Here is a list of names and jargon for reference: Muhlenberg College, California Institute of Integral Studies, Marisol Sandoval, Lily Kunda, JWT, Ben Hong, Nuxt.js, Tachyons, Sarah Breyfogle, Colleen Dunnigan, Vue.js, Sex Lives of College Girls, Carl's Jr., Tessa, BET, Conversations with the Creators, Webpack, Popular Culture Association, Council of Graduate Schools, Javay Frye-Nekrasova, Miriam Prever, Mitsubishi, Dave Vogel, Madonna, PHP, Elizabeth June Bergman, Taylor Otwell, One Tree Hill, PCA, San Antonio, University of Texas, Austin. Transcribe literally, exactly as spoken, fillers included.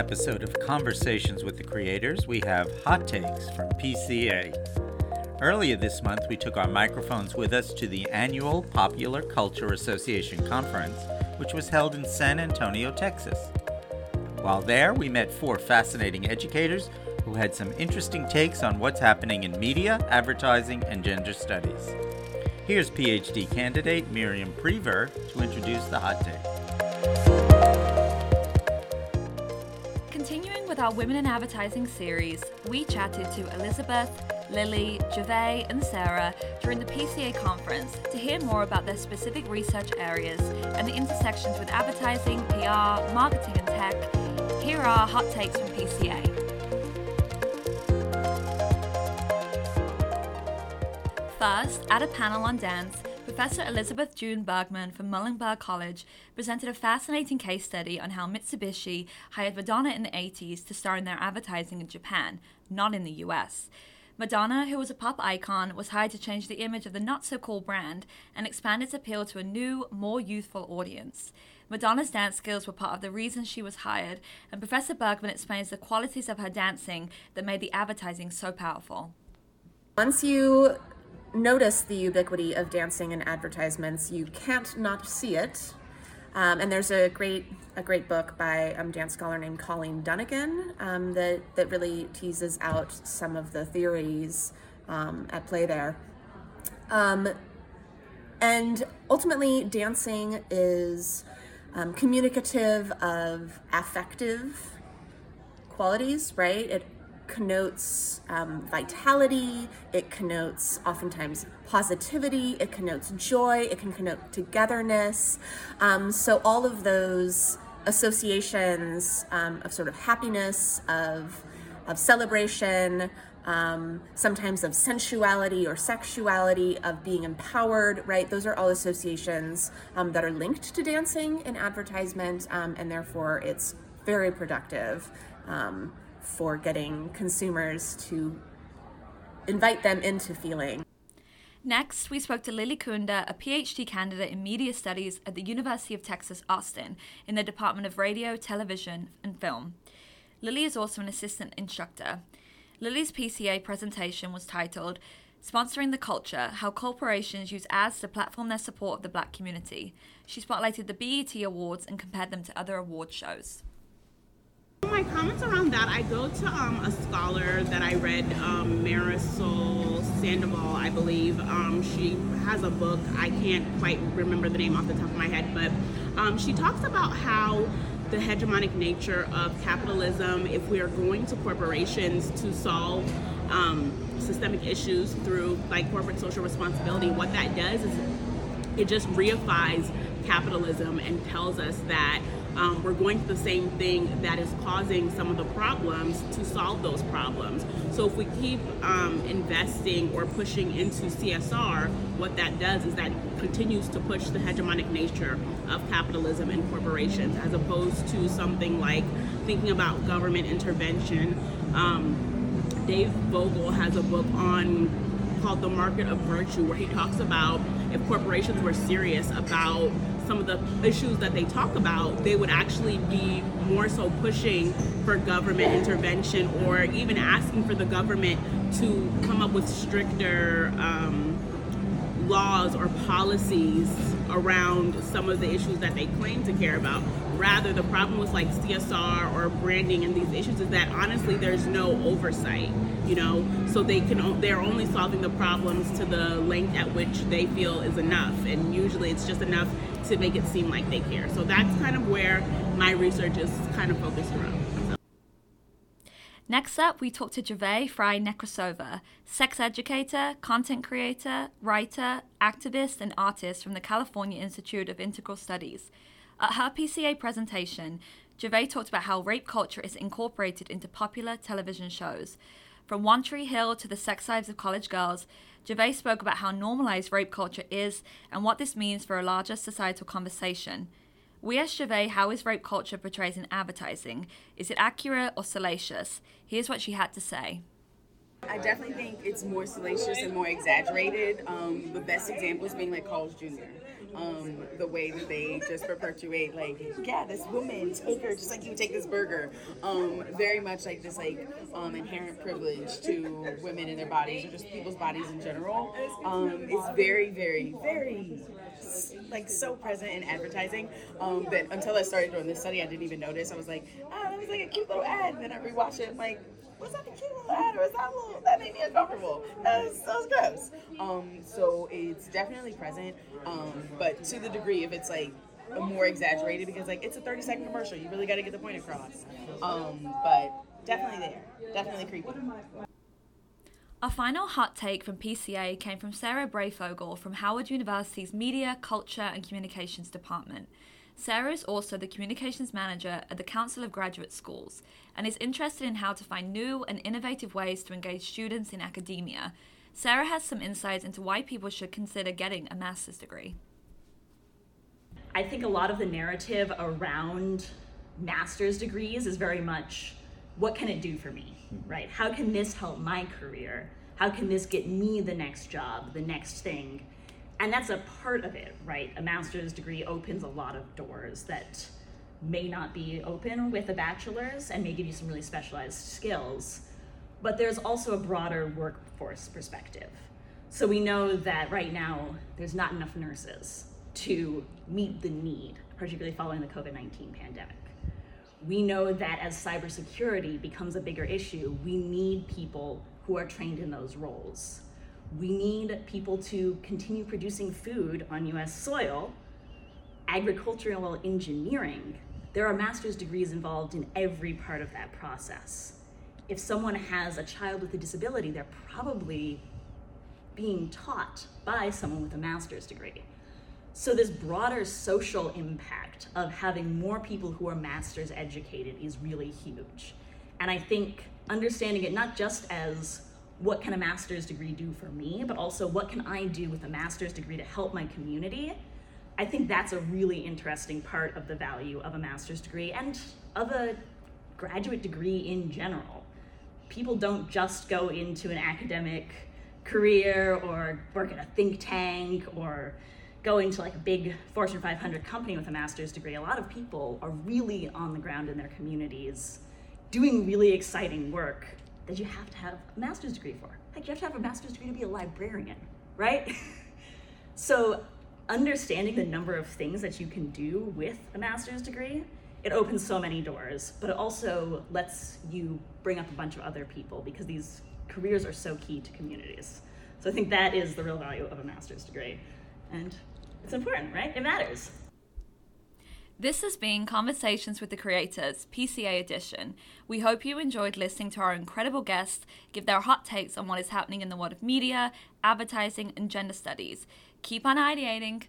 episode of Conversations with the Creators, we have Hot Takes from P C A. Earlier this month, we took our microphones with us to the annual Popular Culture Association conference, which was held in San Antonio, Texas. While there, we met four fascinating educators who had some interesting takes on what's happening in media, advertising, and gender studies. Here's PhD candidate Miriam Prever to introduce the Hot Take. Continuing with our Women in Advertising series, we chatted to Elizabeth, Lily, Javay, and Sarah during the P C A conference to hear more about their specific research areas and the intersections with advertising, P R, marketing, and tech. Here are hot takes from P C A. First, at a panel on dance, Professor Elizabeth June Bergman from Muhlenberg College presented a fascinating case study on how Mitsubishi hired Madonna in the eighties to star in their advertising in Japan, not in the U S. Madonna, who was a pop icon, was hired to change the image of the not-so-cool brand and expand its appeal to a new, more youthful audience. Madonna's dance skills were part of the reason she was hired, and Professor Bergman explains the qualities of her dancing that made the advertising so powerful. Once you notice the ubiquity of dancing in advertisements, you can't not see it. Um, and there's a great a great book by a um, dance scholar named Colleen Dunnigan um, that, that really teases out some of the theories um, at play there. Um, and ultimately, dancing is um, communicative of affective qualities, right? It connotes um, vitality, it connotes oftentimes positivity, it connotes joy, it can connote togetherness. Um, so all of those associations um, of sort of happiness, of, of celebration, um, sometimes of sensuality or sexuality, of being empowered, right? Those are all associations um, that are linked to dancing in advertisement, um, and therefore it's very productive Um, for getting consumers to invite them into feeling. Next, we spoke to Lily Kunda, a PhD candidate in media studies at the University of Texas, Austin, in the Department of Radio, Television, and Film. Lily is also an assistant instructor. Lily's P C A presentation was titled, Sponsoring the Culture, How Corporations Use Ads to Platform Their Support of the Black Community. She spotlighted the B E T Awards and compared them to other award shows. My comments around that, I go to um, a scholar that I read, um, Marisol Sandoval, I believe. Um, she has a book, I can't quite remember the name off the top of my head, but um, she talks about how the hegemonic nature of capitalism, if we are going to corporations to solve um, systemic issues through like corporate social responsibility, what that does is it just reifies capitalism and tells us that Um, we're going through the same thing that is causing some of the problems to solve those problems. So if we keep um, investing or pushing into C S R, what that does is that continues to push the hegemonic nature of capitalism and corporations, as opposed to something like thinking about government intervention. Um, Dave Vogel has a book on called The Market of Virtue, where he talks about if corporations were serious about some of the issues that they talk about, they would actually be more so pushing for government intervention or even asking for the government to come up with stricter um, laws or policies around some of the issues that they claim to care about. Rather, the problem with like C S R or branding and these issues is that honestly there's no oversight, you know, so they can, they're only solving the problems to the length at which they feel is enough, and usually it's just enough to make it seem like they care. So that's kind of where my research is kind of focused around. So. Next up, we talked to Javay Frye-Nekrasova, sex educator, content creator, writer, activist, and artist from the California Institute of Integral Studies. At her P C A presentation, Javay talked about how rape culture is incorporated into popular television shows. From One Tree Hill to the Sex Lives of College Girls, Javay spoke about how normalized rape culture is and what this means for a larger societal conversation. We asked Javay how is rape culture portrayed in advertising? Is it accurate or salacious? Here's what she had to say. I definitely think it's more salacious and more exaggerated. Um, the best example is being like Carl's Junior um, the way that they just perpetuate, like, yeah, this woman, take her, just like you take this burger. Um, very much like this, like, um, inherent privilege to women in their bodies, or just people's bodies in general. Um, it's very, very, very, like, so present in advertising um, that until I started doing this study, I didn't even notice. I was like, ah, oh, that was like a cute little ad, and then I rewatched it, I'm like, was that a cute little ad, or was that a little, that made me uncomfortable? That was, that was gross. Um, so it's definitely present, um, but to the degree if it's like more exaggerated, because like it's a thirty second commercial, you really got to get the point across. Um, but definitely there, definitely creepy. Our final hot take from P C A came from Sarah Breyfogle from Howard University's Media, Culture and Communications Department. Sarah is also the Communications Manager at the Council of Graduate Schools and is interested in how to find new and innovative ways to engage students in academia. Sarah has some insights into why people should consider getting a master's degree. I think a lot of the narrative around master's degrees is very much, what can it do for me, right? How can this help my career? How can this get me the next job, the next thing? And that's a part of it, right? A master's degree opens a lot of doors that may not be open with a bachelor's and may give you some really specialized skills. But there's also a broader workforce perspective. So we know that right now, there's not enough nurses to meet the need, particularly following the covid nineteen pandemic. We know that as cybersecurity becomes a bigger issue, we need people who are trained in those roles. We need people to continue producing food on U S soil, agricultural engineering. There are master's degrees involved in every part of that process. If someone has a child with a disability, they're probably being taught by someone with a master's degree. So this broader social impact of having more people who are master's educated is really huge. And I think understanding it not just as what can a master's degree do for me, but also what can I do with a master's degree to help my community? I think that's a really interesting part of the value of a master's degree and of a graduate degree in general. People don't just go into an academic career or work at a think tank or go into like a big Fortune five hundred company with a master's degree. A lot of people are really on the ground in their communities doing really exciting work that you have to have a master's degree for. Like, you have to have a master's degree to be a librarian, right? So understanding the number of things that you can do with a master's degree, it opens so many doors, but it also lets you bring up a bunch of other people because these careers are so key to communities. So I think that is the real value of a master's degree. And it's important, right? It matters. This has been Conversations with the Creators, P C A edition. We hope you enjoyed listening to our incredible guests give their hot takes on what is happening in the world of media, advertising, and gender studies. Keep on ideating.